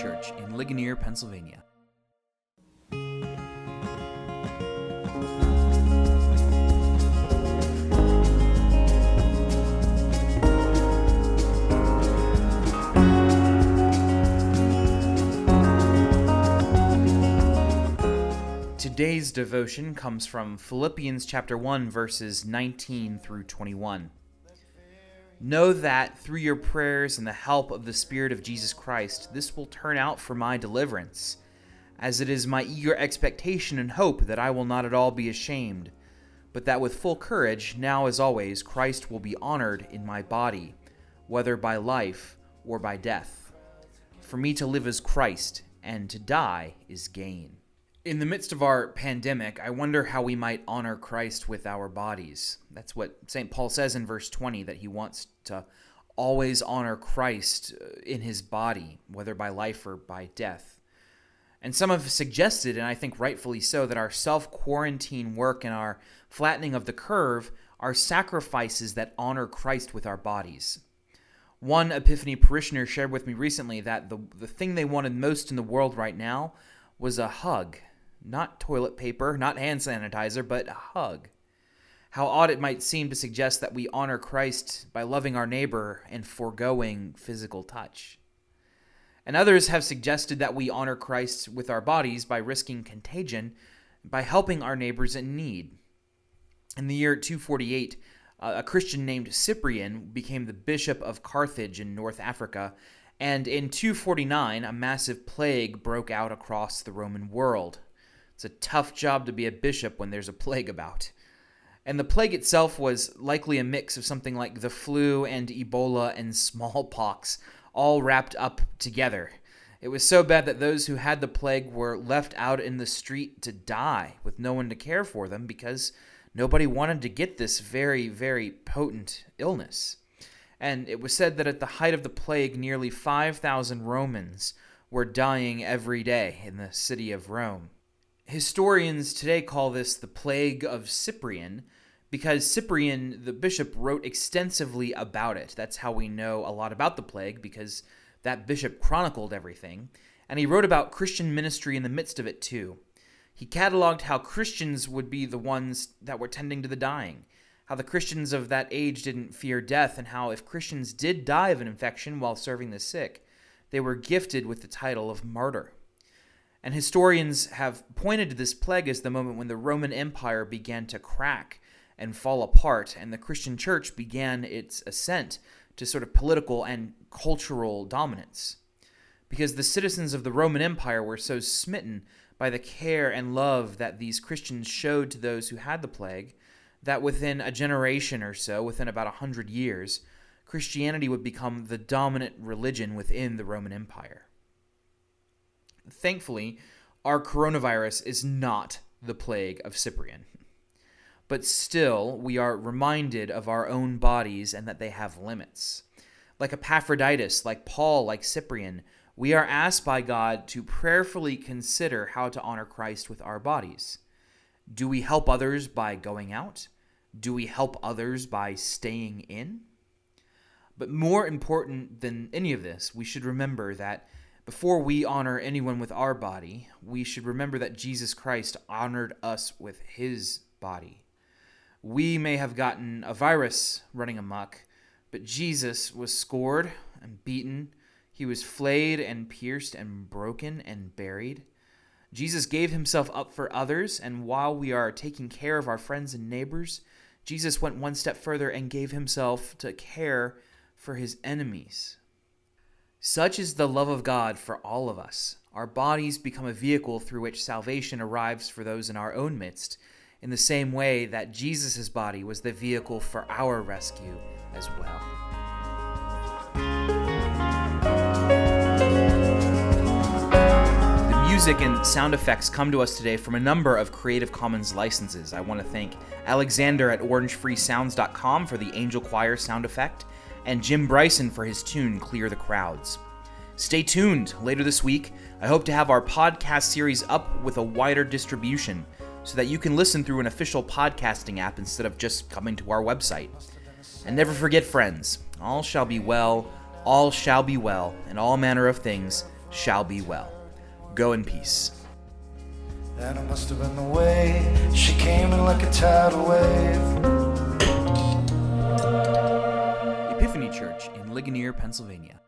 Church in Ligonier, Pennsylvania. Today's devotion comes from Philippians chapter 1, verses 19 through 21. Know that through your prayers and the help of the Spirit of Jesus Christ, this will turn out for my deliverance, as it is my eager expectation and hope that I will not at all be ashamed, but that with full courage, now as always, Christ will be honored in my body, whether by life or by death. For me to live is Christ, and to die is gain. In the midst of our pandemic, I wonder how we might honor Christ with our bodies. That's what St. Paul says in verse 20, that he wants to always honor Christ in his body, whether by life or by death. And some have suggested, and I think rightfully so, that our self-quarantine work and our flattening of the curve are sacrifices that honor Christ with our bodies. One Epiphany parishioner shared with me recently that the thing they wanted most in the world right now was a hug. Not toilet paper, not hand sanitizer, but a hug. How odd it might seem to suggest that we honor Christ by loving our neighbor and foregoing physical touch. And others have suggested that we honor Christ with our bodies by risking contagion, by helping our neighbors in need. In the year 248, a Christian named Cyprian became the bishop of Carthage in North Africa, and in 249, a massive plague broke out across the Roman world. It's a tough job to be a bishop when there's a plague about. And the plague itself was likely a mix of something like the flu and Ebola and smallpox, all wrapped up together. It was so bad that those who had the plague were left out in the street to die with no one to care for them because nobody wanted to get this very, very potent illness. And it was said that at the height of the plague, nearly 5,000 Romans were dying every day in the city of Rome. Historians today call this the Plague of Cyprian because Cyprian, the bishop, wrote extensively about it. That's how we know a lot about the plague, because that bishop chronicled everything. And he wrote about Christian ministry in the midst of it too. He cataloged how Christians would be the ones that were tending to the dying, how the Christians of that age didn't fear death, and how if Christians did die of an infection while serving the sick, they were gifted with the title of martyr. And historians have pointed to this plague as the moment when the Roman Empire began to crack and fall apart, and the Christian church began its ascent to sort of political and cultural dominance. Because the citizens of the Roman Empire were so smitten by the care and love that these Christians showed to those who had the plague, that within a generation or so, within about 100 years, Christianity would become the dominant religion within the Roman Empire. Thankfully, our coronavirus is not the plague of Cyprian. But still, we are reminded of our own bodies and that they have limits. Like Epaphroditus, like Paul, like Cyprian, we are asked by God to prayerfully consider how to honor Christ with our bodies. Do we help others by going out? Do we help others by staying in? But more important than any of this, we should remember that before we honor anyone with our body, we should remember that Jesus Christ honored us with his body. We may have gotten a virus running amok, but Jesus was scored and beaten. He was flayed and pierced and broken and buried. Jesus gave himself up for others, and while we are taking care of our friends and neighbors, Jesus went one step further and gave himself to care for his enemies. Such is the love of God for all of us. Our bodies become a vehicle through which salvation arrives for those in our own midst, in the same way that Jesus' body was the vehicle for our rescue as well. The music and sound effects come to us today from a number of Creative Commons licenses. I want to thank Alexander at OrangeFreeSounds.com for the Angel Choir sound effect, and Jim Bryson for his tune, Clear the Crowds. Stay tuned. Later this week, I hope to have our podcast series up with a wider distribution so that you can listen through an official podcasting app instead of just coming to our website. And never forget, friends, all shall be well, and all manner of things shall be well. Go in peace. That must have been the way she came in like a tidal wave. Epiphany Church in Ligonier, Pennsylvania.